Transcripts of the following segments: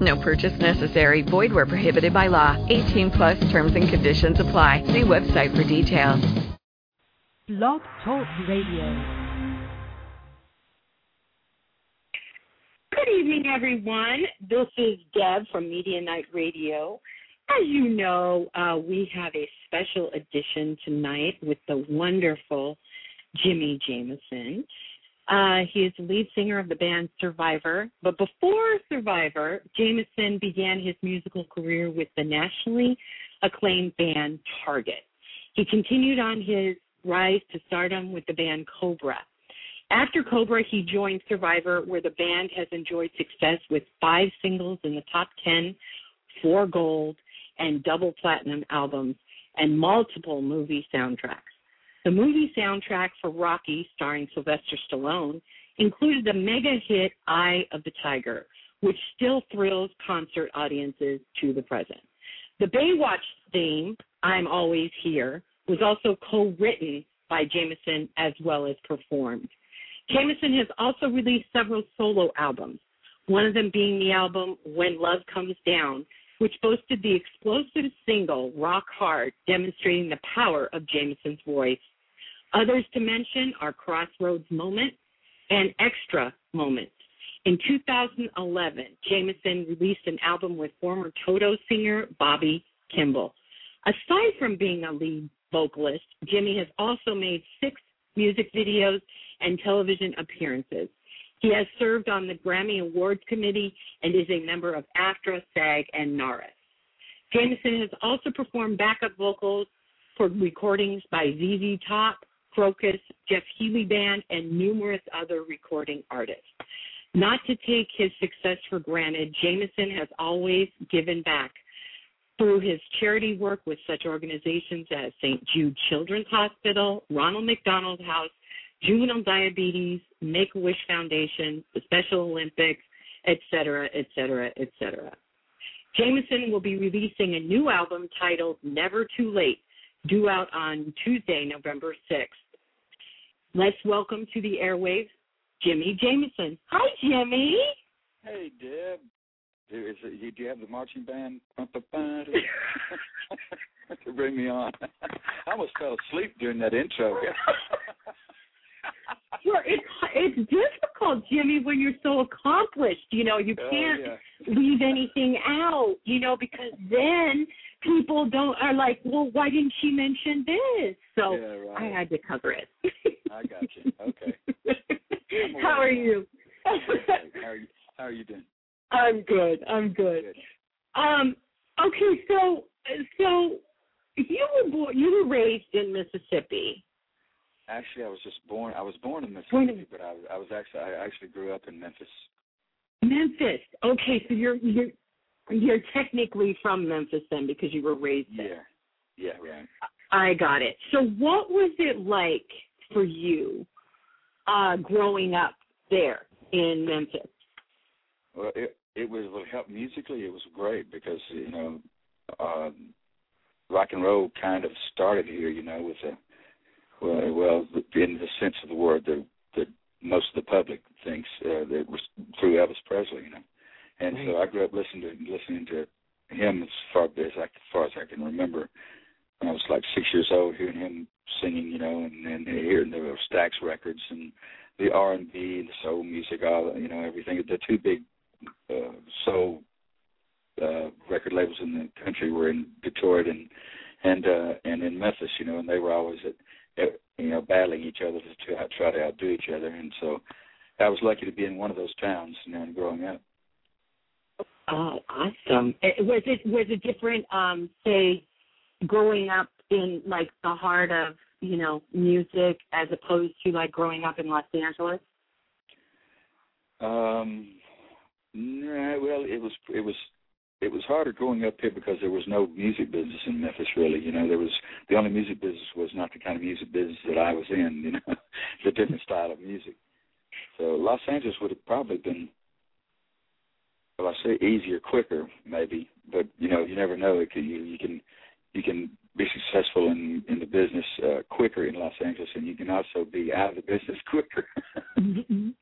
No purchase necessary. Void where prohibited by law. 18+ terms and conditions apply. See website for details. Blog Talk Radio. Good evening, everyone. This is Deb from Media Night Radio. As you know, we have a special edition tonight with the wonderful Jimi Jamison. He is the lead singer of the band Survivor. But before Survivor, Jamison began his musical career with the nationally acclaimed band Target. He continued on his rise to stardom with the band Cobra. After Cobra, he joined Survivor, where the band has enjoyed success with 5 singles in the top 10, 4 gold, and double platinum albums, and multiple movie soundtracks. The movie soundtrack for Rocky, starring Sylvester Stallone, included the mega hit Eye of the Tiger, which still thrills concert audiences to the present. The Baywatch theme, I'm Always Here, was also co-written by Jamison as well as performed. Jamison has also released several solo albums, one of them being the album When Love Comes Down, which boasted the explosive single Rock Hard, demonstrating the power of Jamison's voice. Others to mention are Crossroads Moment and Extra Moments. In 2011, Jamison released an album with former Toto singer Bobby Kimball. Aside from being a lead vocalist, Jimmy has also made 6 music videos and television appearances. He has served on the Grammy Awards Committee and is a member of AFTRA, SAG, and NARIS. Jamison has also performed backup vocals for recordings by ZZ Top, Krokus, Jeff Healy Band, and numerous other recording artists. Not to take his success for granted, Jamison has always given back through his charity work with such organizations as St. Jude Children's Hospital, Ronald McDonald House, Juvenile Diabetes, Make-A-Wish Foundation, the Special Olympics, etc. Jamison will be releasing a new album titled Never Too Late, due out on Tuesday, November 6th. Let's welcome to the airwaves Jimi Jamison. Hi, Jimmy. Hey, Deb. Do you have the marching band to bring me on? I almost fell asleep during that intro. Sure, it's difficult, Jimmy, when you're so accomplished. You know, you can't leave anything out, you know, because then people are like, well, why didn't she mention this? So right. I had to cover it. I got you. Okay. How are you? How are you doing? I'm good. Okay, so you were raised in Mississippi. Actually, I was born in Mississippi, but I actually grew up in Memphis. Memphis. Okay, so you're technically from Memphis then, because you were raised there. Yeah, right. I got it. So what was it like for you growing up there in Memphis? Well, it was what helped musically. It was great because, you know, rock and roll kind of started here, you know, with well, in the sense of the word, the most of the public thinks that was through Elvis Presley, you know. And right. So I grew up listening to him as far as I can remember. When I was like 6 years old, hearing him singing, you know, and hearing the Stax records and the R&B and the soul music, all, you know, everything. The 2 big soul record labels in the country were in Detroit and in Memphis, you know, and they were always battling each other to try to outdo each other. And so I was lucky to be in one of those towns, you know, growing up. Oh, awesome. Was it different, say, growing up in, like, the heart of, you know, music as opposed to, like, growing up in Los Angeles? Well, it was harder growing up here because there was no music business in Memphis, really. You know, the only music business was not the kind of music business that I was in, you know, it's a different style of music. So Los Angeles would have probably been, well, I say easier, quicker, maybe, but, you know, you never know. It can, you can be successful in the business quicker in Los Angeles, and you can also be out of the business quicker.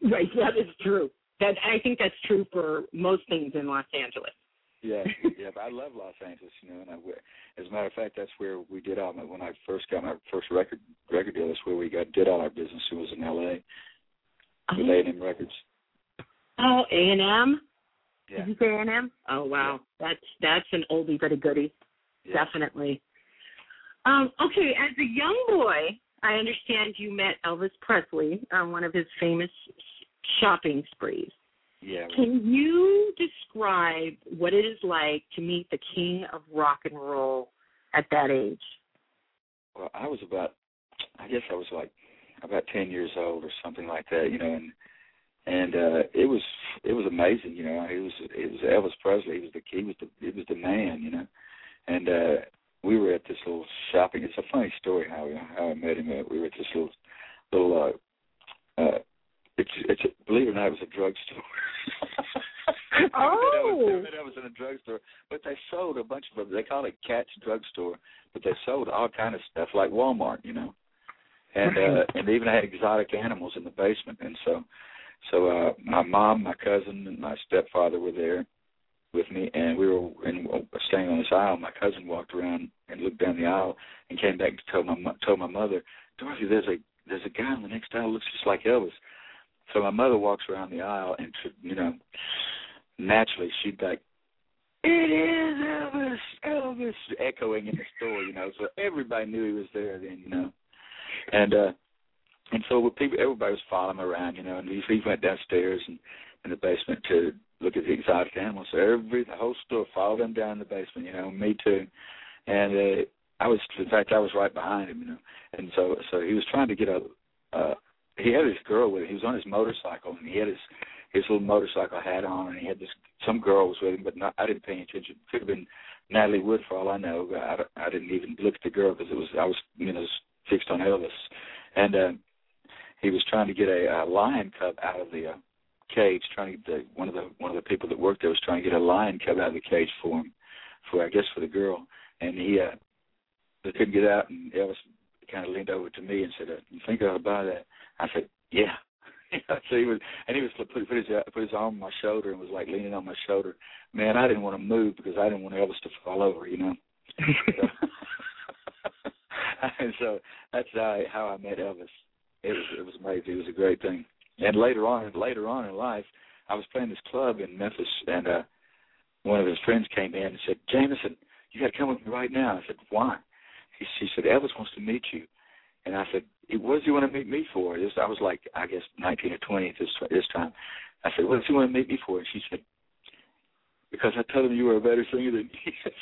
Right, that is true. I think that's true for most things in Los Angeles. Yeah, but I love Los Angeles, you know, and as a matter of fact, that's where we did all my, when I first got my first record deal, that's where we did all our business. It was in L.A. with A&M Records. Oh, A&M? Yeah. Did you say A&M? Oh, wow. Yeah. That's an oldie but a goodie. Yeah. Definitely. Okay, as a young boy, I understand you met Elvis Presley on one of his famous shopping sprees. Yeah. Can you describe what it is like to meet the king of rock and roll at that age? Well, I was about 10 years old or something like that, you know, and it was amazing, you know. It was Elvis Presley. He was the man, you know. And we were at this little shopping. It's a funny story how I met him. We were at this little It's believe it or not, it was a drugstore. Oh! I was in a drugstore, but they sold a bunch of them. They call it Cat's Drugstore, but they sold all kind of stuff like Walmart, you know, and they even had exotic animals in the basement. And so my mom, my cousin, and my stepfather were there with me, and we were staying on this aisle. My cousin walked around and looked down the aisle and came back and told my mother, Dorothy, there's a guy on the next aisle who looks just like Elvis. So my mother walks around the aisle, and, you know, naturally she'd be like, it is Elvis, Elvis, echoing in the store, you know. So everybody knew he was there then, you know. And so everybody was following him around, you know, and he went downstairs and in the basement to look at the exotic animals. So the whole store followed him down in the basement, you know, me too. And I was right behind him, you know. And so he was trying to get he had this girl with him. He was on his motorcycle, and he had his little motorcycle hat on, and he had some girl was with him, but I didn't pay any attention. Could have been Natalie Wood for all I know. I didn't even look at the girl because I was you know, fixed on Elvis. And he was trying to get a lion cub out of the cage. One of the people that worked there was trying to get a lion cub out of the cage for him, for the girl. And they couldn't get out, and Elvis kind of leaned over to me and said, "You think I ought to buy that?" I said, "Yeah." So he was put his arm on my shoulder and was like leaning on my shoulder. Man, I didn't want to move because I didn't want Elvis to fall over, you know. And so that's how I met Elvis. It was amazing. It was a great thing. And later on in life, I was playing this club in Memphis, and one of his friends came in and said, "Jamison, you got to come with me right now." I said, "Why?" She said, "Elvis wants to meet you." And I said, "What does he want to meet me for?" I was like, I guess, 19 or 20 at this time. I said, "What does he want to meet me for?" And she said, "Because I told him you were a better singer than he is."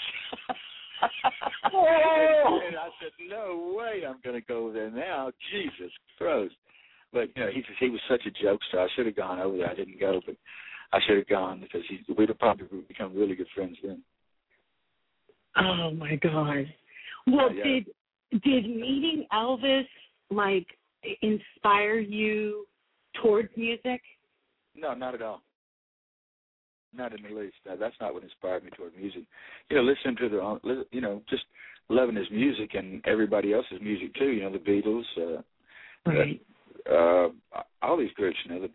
And I said, "No way I'm going to go there now. Jesus Christ." But, you know, he was such a jokester. I should have gone over there. I didn't go, but I should have gone because we'd have probably become really good friends then. Oh, my God. Well, yeah. Did meeting Elvis, like, inspire you towards music? No, not at all. Not in the least. No, that's not what inspired me toward music. You know, listening to just loving his music and everybody else's music, too. You know, the Beatles. Right. All these groups, you know.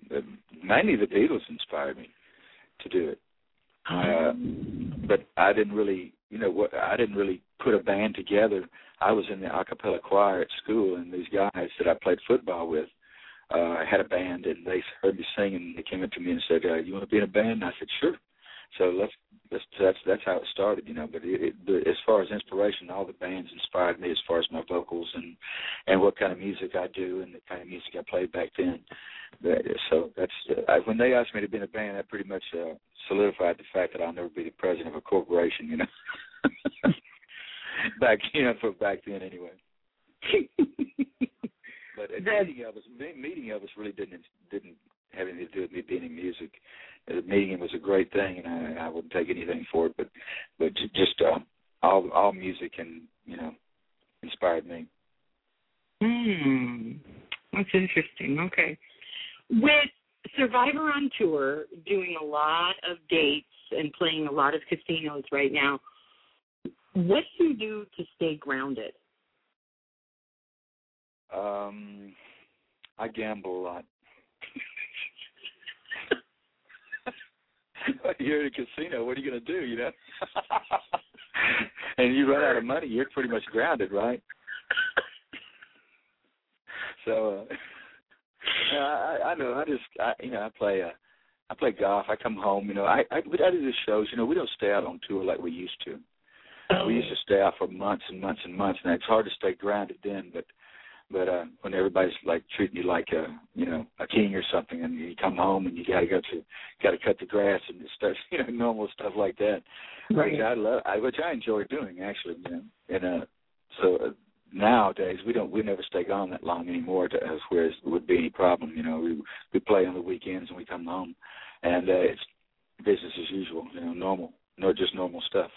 Mainly the Beatles inspired me to do it. But I didn't really... You know what? I didn't really put a band together. I was in the a cappella choir at school, and these guys that I played football with had a band, and they heard me sing, and they came up to me and said, "You want to be in a band?" And I said, "Sure." So that's how it started, you know. But as far as inspiration, all the bands inspired me as far as my vocals and what kind of music I do and the kind of music I played back then. So that's when they asked me to be in a band, that pretty much solidified the fact that I'll never be the president of a corporation, you know. Back then, anyway. But meeting Elvis really didn't have anything to do with me being in music. Meeting him was a great thing, and I wouldn't take anything for it. But just all music and, you know, inspired me. That's interesting. Okay. With Survivor on tour, doing a lot of dates and playing a lot of casinos right now, what do you do to stay grounded? I gamble a lot. You're at a casino, what are you going to do, you know? And you run out of money, you're pretty much grounded, right? So, I know, I play golf. I come home, you know. I do the shows. You know, we don't stay out on tour like we used to. We used to stay out for months and months and months, and it's hard to stay grounded then, but when everybody's like treating you like a king or something, and you come home and you gotta cut the grass and stuff, normal stuff like that, right. Which I enjoy doing actually, so nowadays we never stay gone that long anymore to us, where it would be any problem, we play on the weekends and we come home, and it's business as usual, normal, just normal stuff.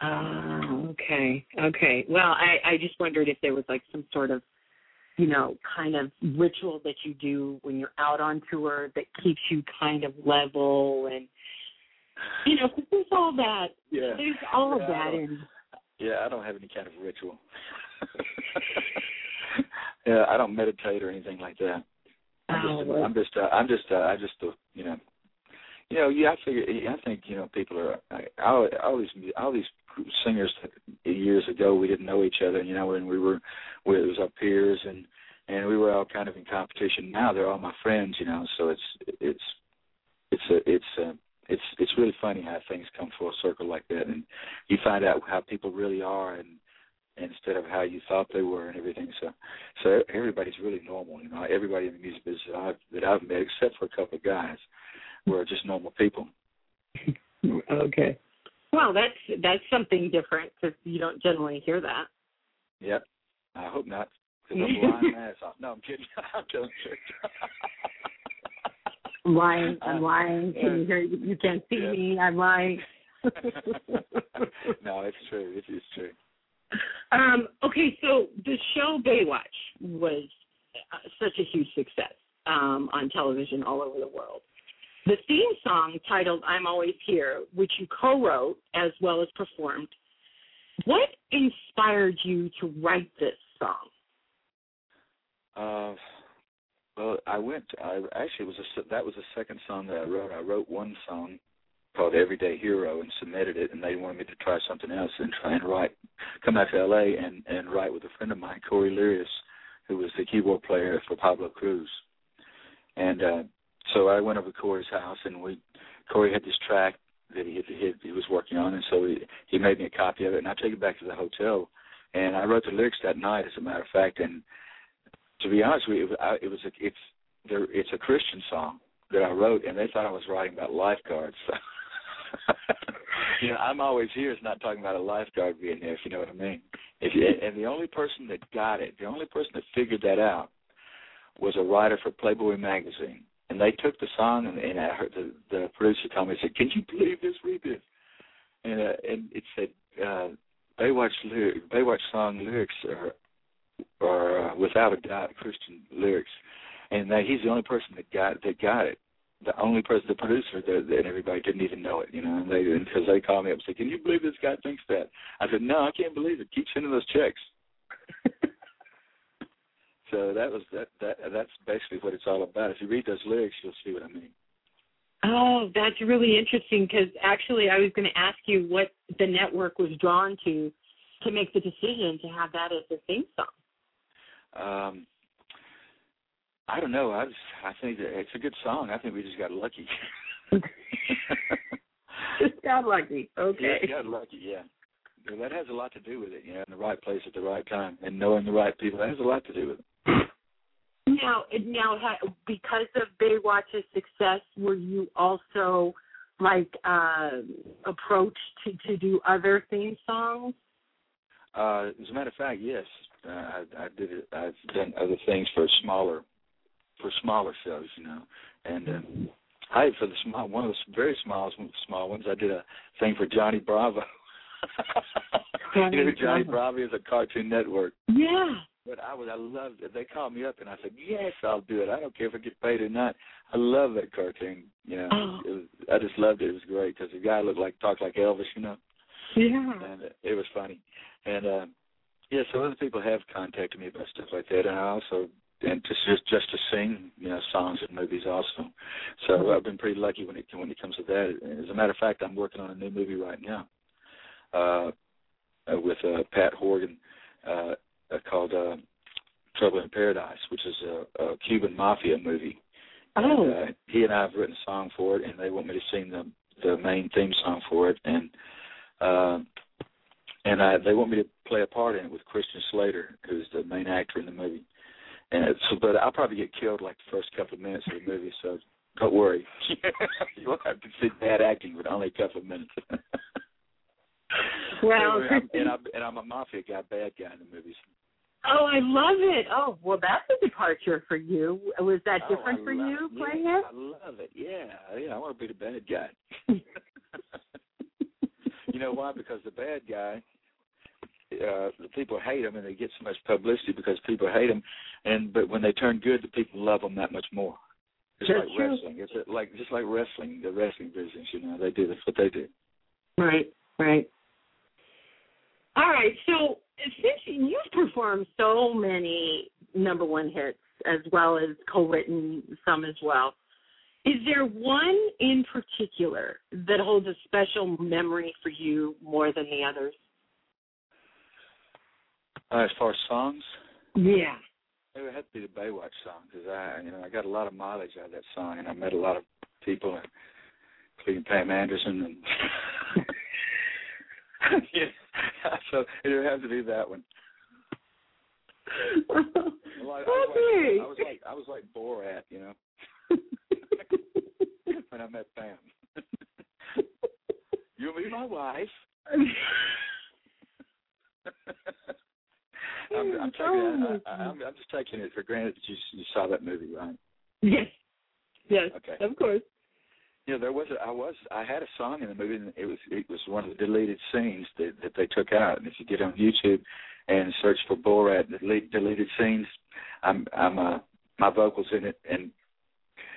Okay. Well, I just wondered if there was like some sort of, kind of ritual that you do when you're out on tour that keeps you kind of level and, there's all that. Yeah. There's all of that in. Yeah, I don't have any kind of ritual. Yeah, I don't meditate or anything like that. I think people are. All these singers years ago, we didn't know each other, and it was our peers, and we were all kind of in competition. Now they're all my friends, So it's really funny how things come full circle like that, and you find out how people really are, and instead of how you thought they were, and everything. So everybody's really normal, Everybody in the music business that I've met, except for a couple of guys. We're just normal people. Okay. Well, that's something different because you don't generally hear that. Yep. I hope not. Because I'm lying my ass off. No, I'm kidding. I'm telling you. Lying. I'm lying. Can you hear? You can't see me. I'm lying. No, it's true. It is true. Okay, so the show Baywatch was such a huge success on television all over the world. The theme song, titled I'm Always Here, which you co-wrote as well as performed, what inspired you to write this song? That was the second song that I wrote. I wrote one song called Everyday Hero and submitted it, and they wanted me to try something else and come back to L.A. and write with a friend of mine, Corey Lirius, who was the keyboard player for Pablo Cruz. And so I went over to Corey's house, and Corey had this track that he was working on, and so he made me a copy of it, and I took it back to the hotel, and I wrote the lyrics that night, as a matter of fact. And to be honest with you, it's a Christian song that I wrote, and they thought I was writing about lifeguards. So I'm Always Here is not talking about a lifeguard being there, if you know what I mean. And the only person that got it, the only person that figured that out, was a writer for Playboy magazine. And they took the song, and I heard the producer tell me, he said, "Can you believe this? Read this." And it said, Baywatch song lyrics are without a doubt Christian lyrics. And he's the only person that got it. The only person, the producer, and everybody didn't even know it, And because they called me up and said, "Can you believe this guy thinks that?" I said, "No, I can't believe it. Keep sending those checks." So that was that's basically what it's all about. If you read those lyrics, you'll see what I mean. Oh, that's really interesting, because actually I was going to ask you what the network was drawn to make the decision to have that as the theme song. I don't know. I think that it's a good song. I think we just got lucky. Just got lucky. Okay. Just got lucky, yeah. That has a lot to do with it, in the right place at the right time and knowing the right people. That has a lot to do with it. Now, because of Baywatch's success, were you also, approached to do other theme songs? As a matter of fact, yes. I did it. I've done other things for smaller shows, and one of the very small ones, I did a thing for Johnny Bravo. Johnny Bravo is a Cartoon Network. Yeah, But I loved it. They called me up, and I said, yes, I'll do it. I don't care if I get paid or not. I love that cartoon. You know, I just loved it. It was great because the guy looked like, talked like Elvis, you know. Yeah. And it was funny. And, yeah, so other people have contacted me about stuff like that. And I also, and just to sing, you know, songs and movies also. So I've been pretty lucky when it comes to that. As a matter of fact, I'm working on a new movie right now with Pat Horgan. Called Trouble in Paradise, which is a Cuban mafia movie. Oh. And, he and I have written a song for it, and they want me to sing the main theme song for it, and they want me to play a part in it with Christian Slater, who's the main actor in the movie. And so, but I'll probably get killed like the first couple of minutes of the movie, so don't worry. You'll have to see bad acting with only a couple of minutes. Well, I'm a mafia guy, bad guy in the movies. Oh, I love it. Oh, well, that's a departure for you. Was that different for you playing it? I love it, yeah. I want to be the bad guy. You know why? Because the bad guy, the people hate him, and they get so much publicity because people hate him. But when they turn good, the people love him that much more. It's that's like true. Wrestling. It's like just like wrestling, the wrestling business, you know. They do. That's what they do. Right. All right, so since you've performed so many number one hits as well as co-written some as well, is there one in particular that holds a special memory for you more than the others? As far as songs? Yeah. It would have to be the Baywatch song because I got a lot of mileage out of that song, and I met a lot of people, including Pam Anderson and... Yeah. So it would have to be that one. I was like Borat, you know, when I met Pam. You'll be my wife. I'm just taking it for granted that you saw that movie, right? Yes. Okay. Of course. You know, I had a song in the movie, and it was one of the deleted scenes that they took out. And if you get on YouTube and search for Borat deleted scenes, my vocals in it, and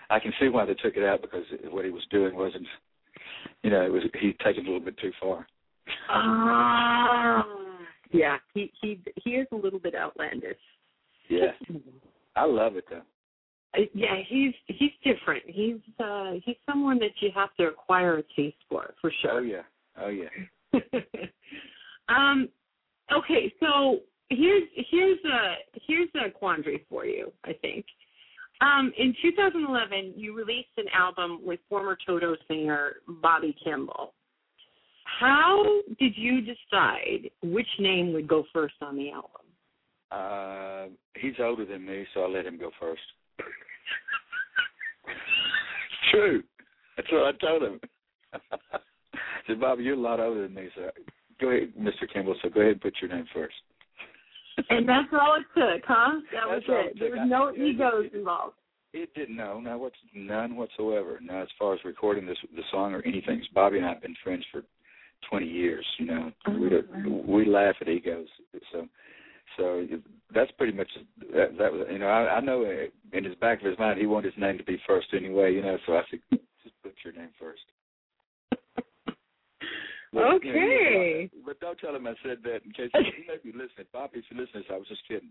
I can see why they took it out because what he was doing wasn't, you know, he'd taken it a little bit too far. Yeah, he is a little bit outlandish. Yeah, I love it though. Yeah, he's different. He's someone that you have to acquire a taste for sure. Oh yeah. Okay, so here's a quandary for you, I think. In 2011, you released an album with former Toto singer Bobby Kimball. How did you decide which name would go first on the album? He's older than me, so I let him go first. True. That's what I told him. I said, Bobby, you're a lot older than me, so go ahead, Mr. Kimball, so go ahead and put your name first. And that's all it took, huh? That was it. There was no egos involved. It didn't, none whatsoever. Now, as far as recording the song or anything, Bobby and I have been friends for 20 years, you know. Oh, we laugh at egos, So that's pretty much that was, you know, I know in his back of his mind he wanted his name to be first anyway, you know, so I said, just put your name first. Well, okay. You know, but don't tell him I said that in case he may be listening. Bobby, if you're listening, I was just kidding.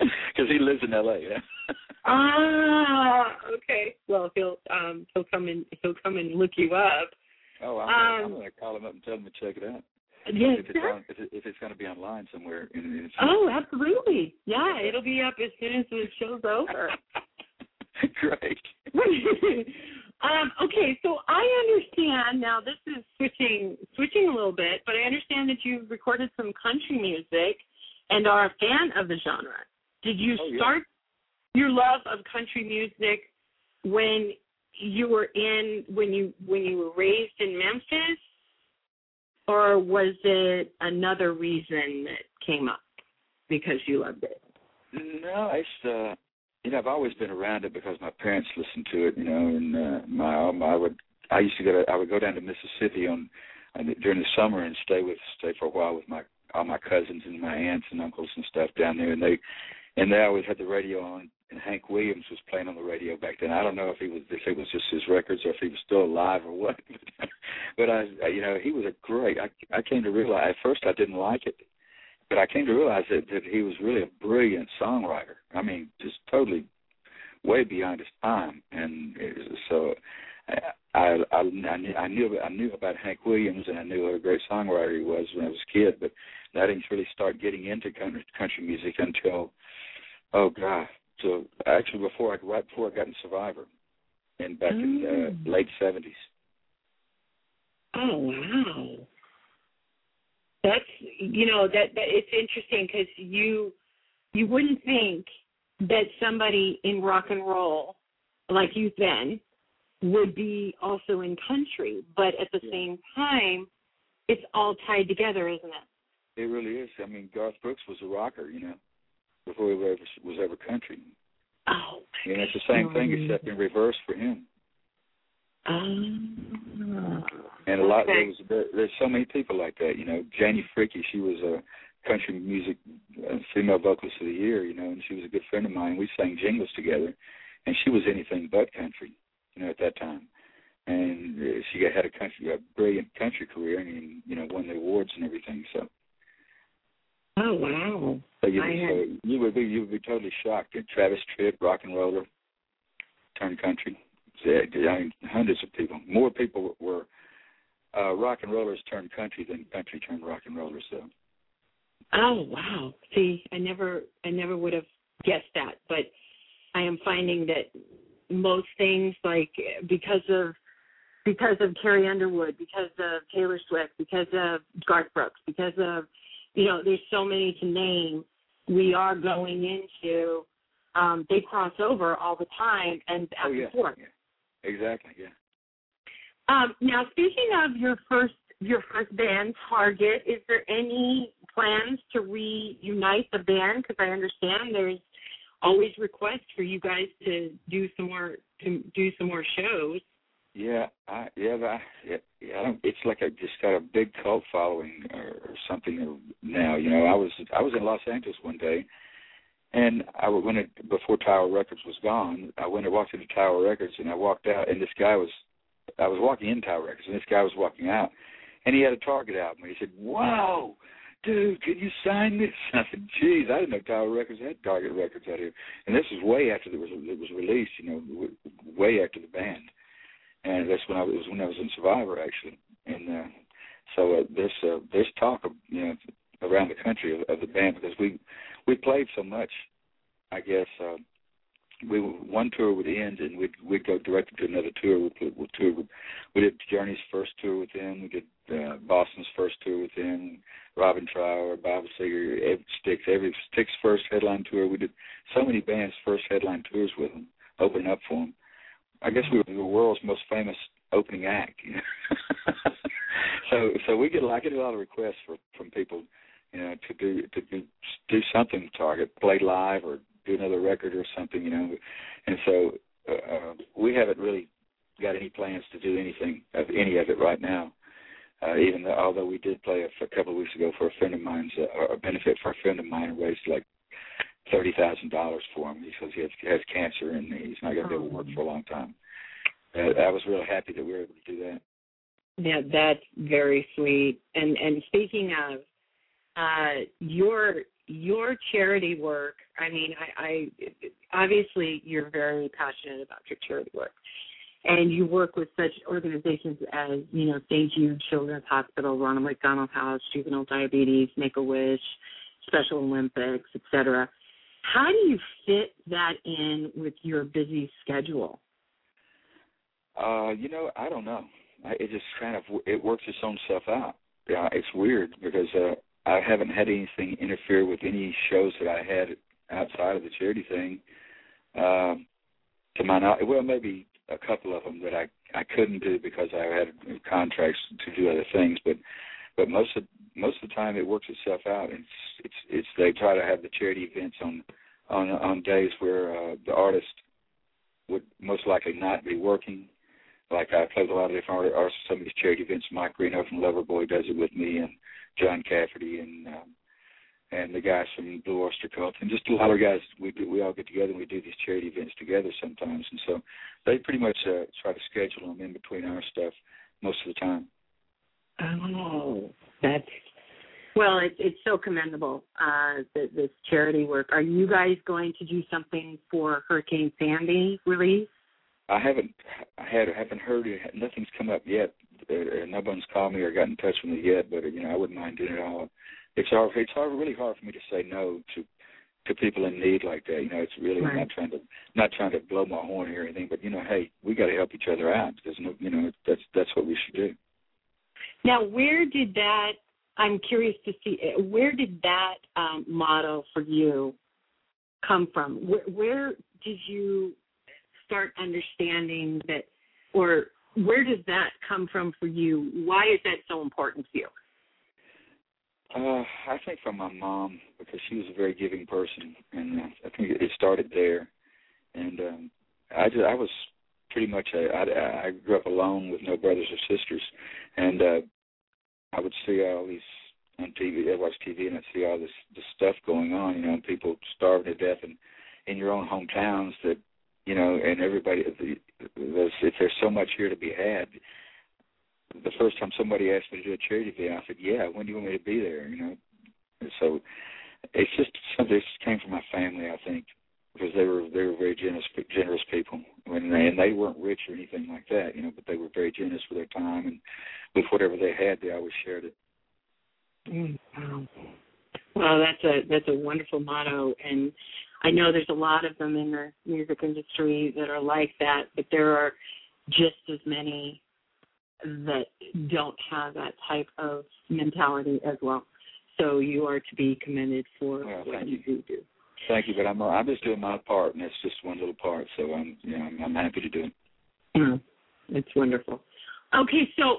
Because he lives in L.A., yeah. Okay. Well, he'll come and look you up. Oh, I'm going to call him up and tell him to check it out. Yes, if it's going to be online somewhere. Oh, absolutely. Yeah, it'll be up as soon as the show's over. Great. Okay, so I understand, now this is switching a little bit, but I understand that you've recorded some country music and are a fan of the genre. Did you start your love of country music when you were raised in Memphis? Or was it another reason that came up because you loved it? No, I've always been around it because my parents listened to it, you know, and I would go down to Mississippi during the summer and stay for a while with my all my cousins and my aunts and uncles and stuff down there, and they always had the radio on, and Hank Williams was playing on the radio back then. I don't know if it was just his records or if he was still alive or what, but I he was a great. I came to realize at first I didn't like it, but I came to realize that he was really a brilliant songwriter. I mean, just totally way beyond his time, and so. I knew about Hank Williams, and I knew what a great songwriter he was when I was a kid, but I didn't really start getting into country music until, right before I got in Survivor, and back in the late 70s. Oh, wow. That's, that it's interesting because you wouldn't think that somebody in rock and roll like you've been would be also in country, but at the same time, it's all tied together, isn't it? It really is. I mean, Garth Brooks was a rocker, before he was ever country. Oh, and it's the same thing except in reverse for him. And a lot. Okay. There's so many people like that, Janie Fricke, she was a country music female vocalist of the year, and she was a good friend of mine. We sang jingles together, and she was anything but country. At that time, and she had a brilliant country career, and won the awards and everything. So, oh wow! So you would be totally shocked that Travis Tritt, rock and roller, turned country. Hundreds of people, more people were rock and rollers turned country than country turned rock and rollers. So, oh wow! See, I never would have guessed that, but I am finding that. Most things, like because of Carrie Underwood, because of Taylor Swift, because of Garth Brooks, because of there's so many to name. We are going into they cross over all the time and back and forth. Yeah. Exactly. Yeah. Now, speaking of your first band, Target, is there any plans to reunite the band? Because I understand there's always request for you guys to do some more shows. It's like I just got a big cult following or something now. I was in Los Angeles one day, and I went before Tower Records was gone. I went and walked into Tower Records, and I walked out, and I was walking in Tower Records, and this guy was walking out, and he had a Target album. He said, "Wow. Dude, can you sign this?" I said, "Geez, I didn't know Tower Records had Target Records out here." And this was way after it was released, way after the band. And that's when I was in Survivor, actually. And so there's talk of, around the country of the band, because we played so much. I guess one tour would end, and we'd go directly to another tour. We did Journey's first tour with them. We did Boston's first tour with them. Robin Trower, Bible Seeger, Styx. Every Styx first headline tour. We did so many bands' first headline tours with them, opening up for them. I guess we were the world's most famous opening act. So I get a lot of requests from people, to do something with Target, play live or do another record or something, and so we haven't really got any plans to do anything of any of it right now. Although we did play a couple of weeks ago for a friend of mine's, a benefit for a friend of mine, and raised like $30,000 for him. He says he has cancer and he's not going to be able to work for a long time. I was really happy that we were able to do that. Yeah, that's very sweet. And speaking of your charity work, I mean, I obviously you're very passionate about your charity work. And you work with such organizations as, St. Jude Children's Hospital, Ronald McDonald House, Juvenile Diabetes, Make-A-Wish, Special Olympics, et cetera. How do you fit that in with your busy schedule? I don't know. It just it works its own stuff out. Yeah, it's weird because I haven't had anything interfere with any shows that I had outside of the charity thing. To my knowledge, well, maybe a couple of them that I couldn't do because I had contracts to do other things, but most of the time it works itself out. It's they try to have the charity events on days where the artist would most likely not be working. Like I play with a lot of different artists. Some of these charity events, Mike Reno from Loverboy does it with me, and John Cafferty and the guys from Blue Oyster Cult, and just a lot of guys. We all get together and we do these charity events together sometimes, and so they pretty much try to schedule them in between our stuff most of the time. Oh, that's well. It's so commendable. This charity work. Are you guys going to do something for Hurricane Sandy release? I haven't heard it. Nothing's come up yet. No one's called me or got in touch with me yet. But I wouldn't mind doing it all. It's really hard for me to say no to people in need like that. It's really right. not trying to blow my horn or anything. But hey, we got to help each other out. There's no, that's what we should do. Now, I'm curious to see, where did that motto for you come from? Where did you start understanding that, or where does that come from for you? Why is that so important to you? I think from my mom, because she was a very giving person, and I think it started there. And I was pretty much, I grew up alone with no brothers or sisters, and I would see all these on TV. I watched TV and I'd see all this stuff going on, and people starving to death and in your own hometowns that, and everybody, if there's so much here to be had. The first time somebody asked me to do a charity event, I said, yeah, when do you want me to be there, And so it's just something that came from my family, I think, because they were very generous people, and they weren't rich or anything like that, but they were very generous with their time, and with whatever they had, they always shared it. Wow. Well, that's a wonderful motto, and I know there's a lot of them in the music industry that are like that, but there are just as many that don't have that type of mentality as well. So you are to be commended for what you do. Thank you, but I'm just doing my part, and that's just one little part. So I'm happy to do it. Mm, it's wonderful. Okay, so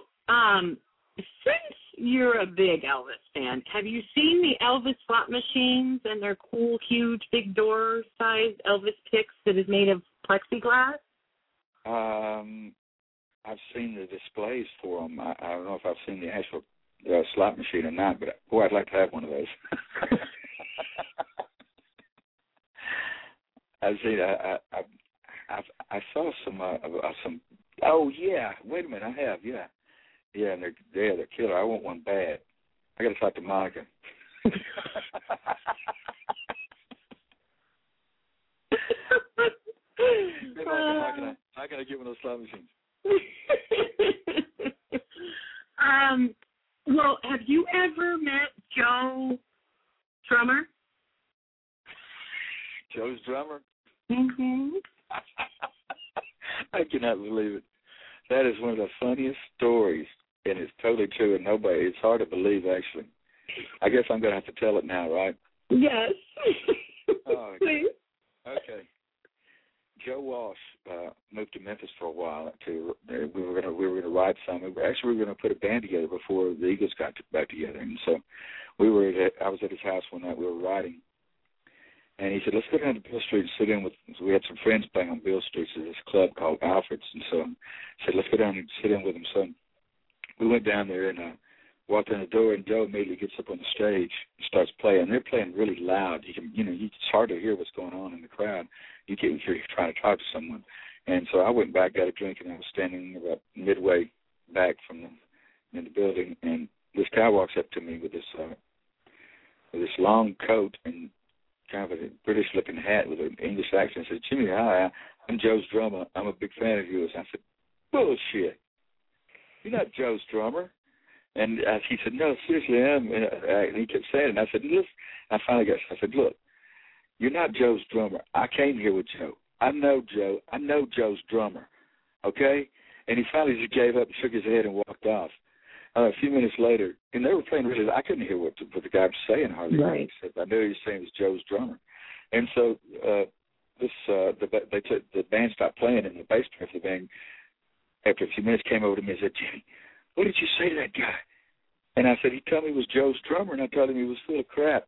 since you're a big Elvis fan, have you seen the Elvis slot machines and their cool, huge, big door-sized Elvis picks that is made of plexiglass? I've seen the displays for them. I don't know if I've seen the actual slot machine or not, but boy, I'd like to have one of those. I saw some. Oh yeah, wait a minute, I have yeah, and they're killer. I want one bad. I got to talk to Monica. I got to get one of those slot machines. Well, have you ever met Joe Strummer? Joe's drummer? Mm-hmm. I cannot believe it. That is one of the funniest stories, and it's totally true, and it's hard to believe, actually. I guess I'm going to have to tell it now, right? Yes. Oh, please. Okay. Joe Walsh moved to Memphis for a while. We were going to ride some. Actually, we were going to put a band together before the Eagles got back together, and so I was at his house one night. We were riding. And he said, let's go down to Beale Street and sit in with, so we had some friends playing on Beale Street, so this club called Alfred's. And so I said, let's go down and sit in with them. So we went down there and walked in the door, and Joe immediately gets up on the stage and starts playing. They're playing really loud. You can, it's hard to hear what's going on in the crowd. You can't hear you trying to talk to someone. And so I went back, got a drink, and I was standing about midway back from the building. And this guy walks up to me with this long coat and kind of a British-looking hat with an English accent. I said, Jimmy, hi, I'm Joe's drummer. I'm a big fan of yours. I said, bullshit. You're not Joe's drummer. And he said, no, seriously, I am. And he kept saying it. And I said, listen. I said, look, you're not Joe's drummer. I came here with Joe. I know Joe. I know Joe's drummer. Okay? And he finally just gave up and shook his head and walked off. A few minutes later, and they were playing really, I couldn't hear what the guy was saying hardly. Right. I knew he was saying it was Joe's drummer. And so the band stopped playing, and the bass player for the band, after a few minutes, came over to me and said, Jimmy, what did you say to that guy? And I said, he told me he was Joe's drummer, and I told him he was full of crap.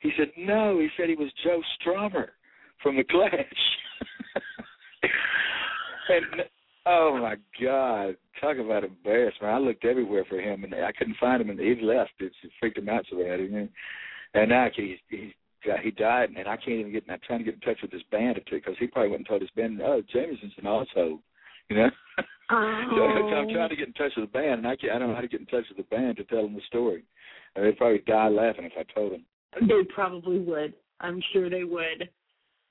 He said, no, he said he was Joe Strummer from The Clash. and Oh, my God. Talk about embarrassment. I looked everywhere for him, and I couldn't find him, and he left. It freaked him out so bad. And now he died, and I can't even get – I'm trying to get in touch with his band because he probably wouldn't have told his band, oh, Jamison's an asshole, you know. Oh. So I'm trying to get in touch with the band, and I don't know how to get in touch with the band to tell them the story. And they'd probably die laughing if I told them. They probably would. I'm sure they would.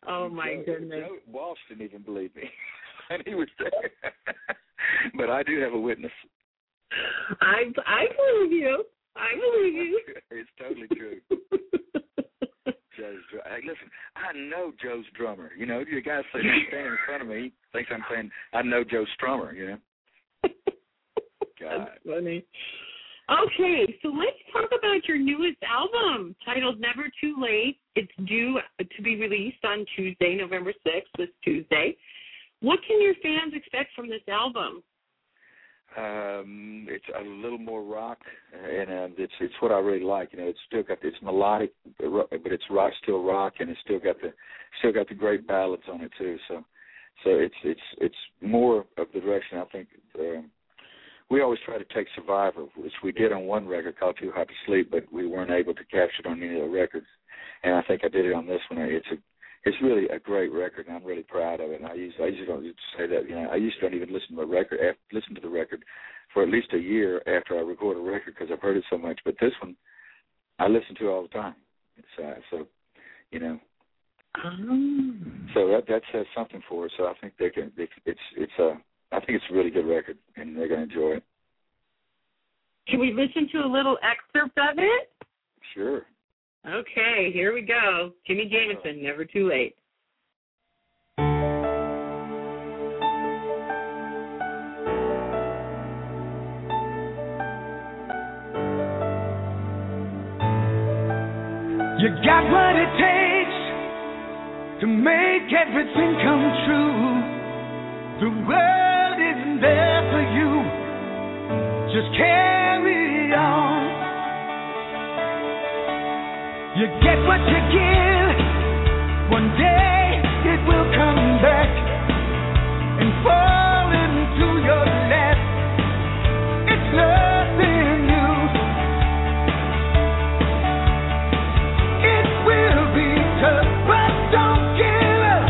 Oh, my goodness. Walsh didn't even believe me. And he was there. But I do have a witness. I believe you. I believe you. It's totally true. Joe's drummer. Hey, listen, I know Joe's drummer. You know, the guy sitting in front of me thinks I'm saying, I know Joe Strummer, you know. God. That's funny. Okay, so let's talk about your newest album, titled Never Too Late. It's due to be released on Tuesday, November 6th, this Tuesday. What can your fans expect from this album? It's a little more rock, and it's what I really like. You know, it's still got it's melodic, but it's rock, still rock, and it's still got the great ballads on it too. So it's more of the direction I think. We always try to take Survivor, which we did on one record called Too Hot to Sleep, but we weren't able to capture it on any of the records. And I think I did it on this one. It's really a great record, and I'm really proud of it. And I used to say that, you know, I used to not even listen to the record for at least a year after I record a record because I've heard it so much. But this one, I listen to all the time. So, you know. So that says something for us. So I think I think it's a really good record, and they're going to enjoy it. Can we listen to a little excerpt of it? Sure. Okay, here we go. Jimmy Jamison, Never Too Late. You got what it takes to make everything come true. The world isn't there for you. Just carry on. You get what you give. One day it will come back and fall into your lap. It's nothing new. It will be tough, but don't give up.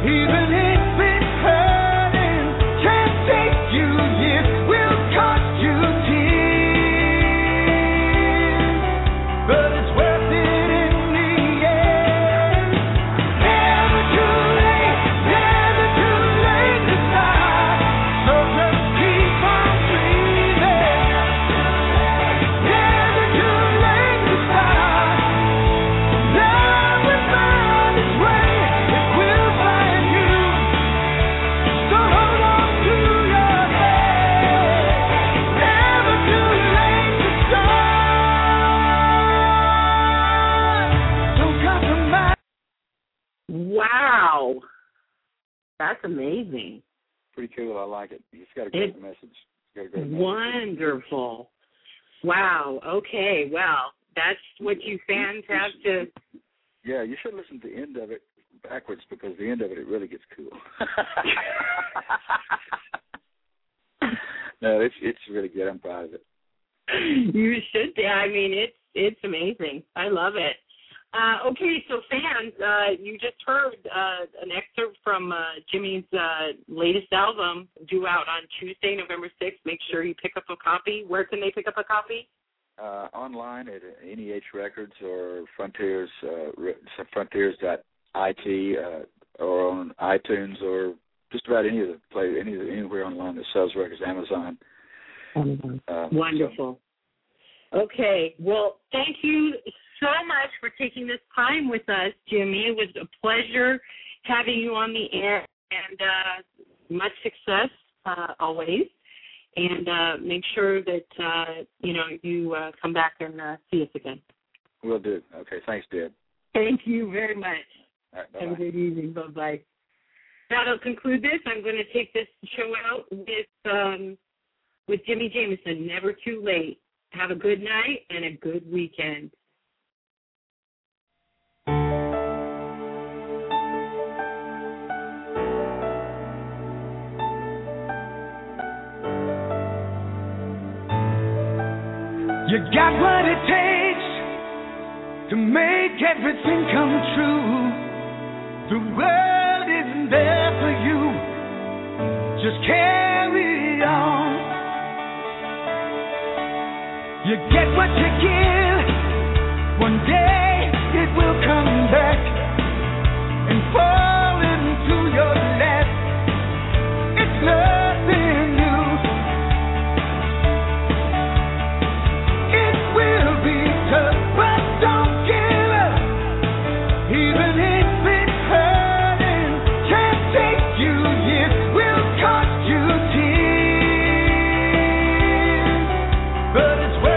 Even if it's hurting, can't take you. It will cost you tears, but it's worth. That's amazing. Pretty cool. I like it. It's got a great message. Wonderful. Wow. Okay. Well, that's what you fans have to. Yeah, you should listen to the end of it backwards because the end of it really gets cool. No, it's really good. I'm proud of it. You should. I mean, it's amazing. I love it. Okay, so fans, you just heard an excerpt from Jimmy's latest album due out on Tuesday, November 6th. Make sure you pick up a copy. Where can they pick up a copy? Online at NEH Records or Frontiers, frontiers.it or on iTunes or just about any of the play anywhere online that sells records, Amazon. Wonderful. So. Okay, well, thank you so much for taking this time with us, Jimmy. It was a pleasure having you on the air, and much success always. And make sure that, you come back and see us again. Will do. Okay, thanks, Deb. Thank you very much. All right, have a good evening. Bye-bye. That'll conclude this. I'm going to take this show out with Jimmy Jamison, Never Too Late. Have a good night and a good weekend. You got what it takes to make everything come true. The world isn't there for you. Just carry on. You get what you give. One day it will come back and fall into your lap. It's nothing new. It will be tough, but don't give up. Even if it's hurting, can't take you here. Will cost you tears, but it's worth.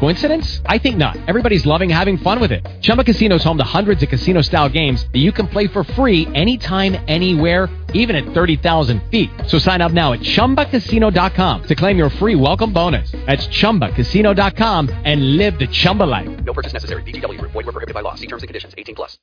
Coincidence? I think not. Everybody's loving having fun with it. Chumba Casino's home to hundreds of casino-style games that you can play for free anytime, anywhere, even at 30,000 feet. So sign up now at ChumbaCasino.com to claim your free welcome bonus. That's ChumbaCasino.com and live the Chumba life. No purchase necessary. VGW Group. Void where prohibited by law. See terms and conditions. 18+.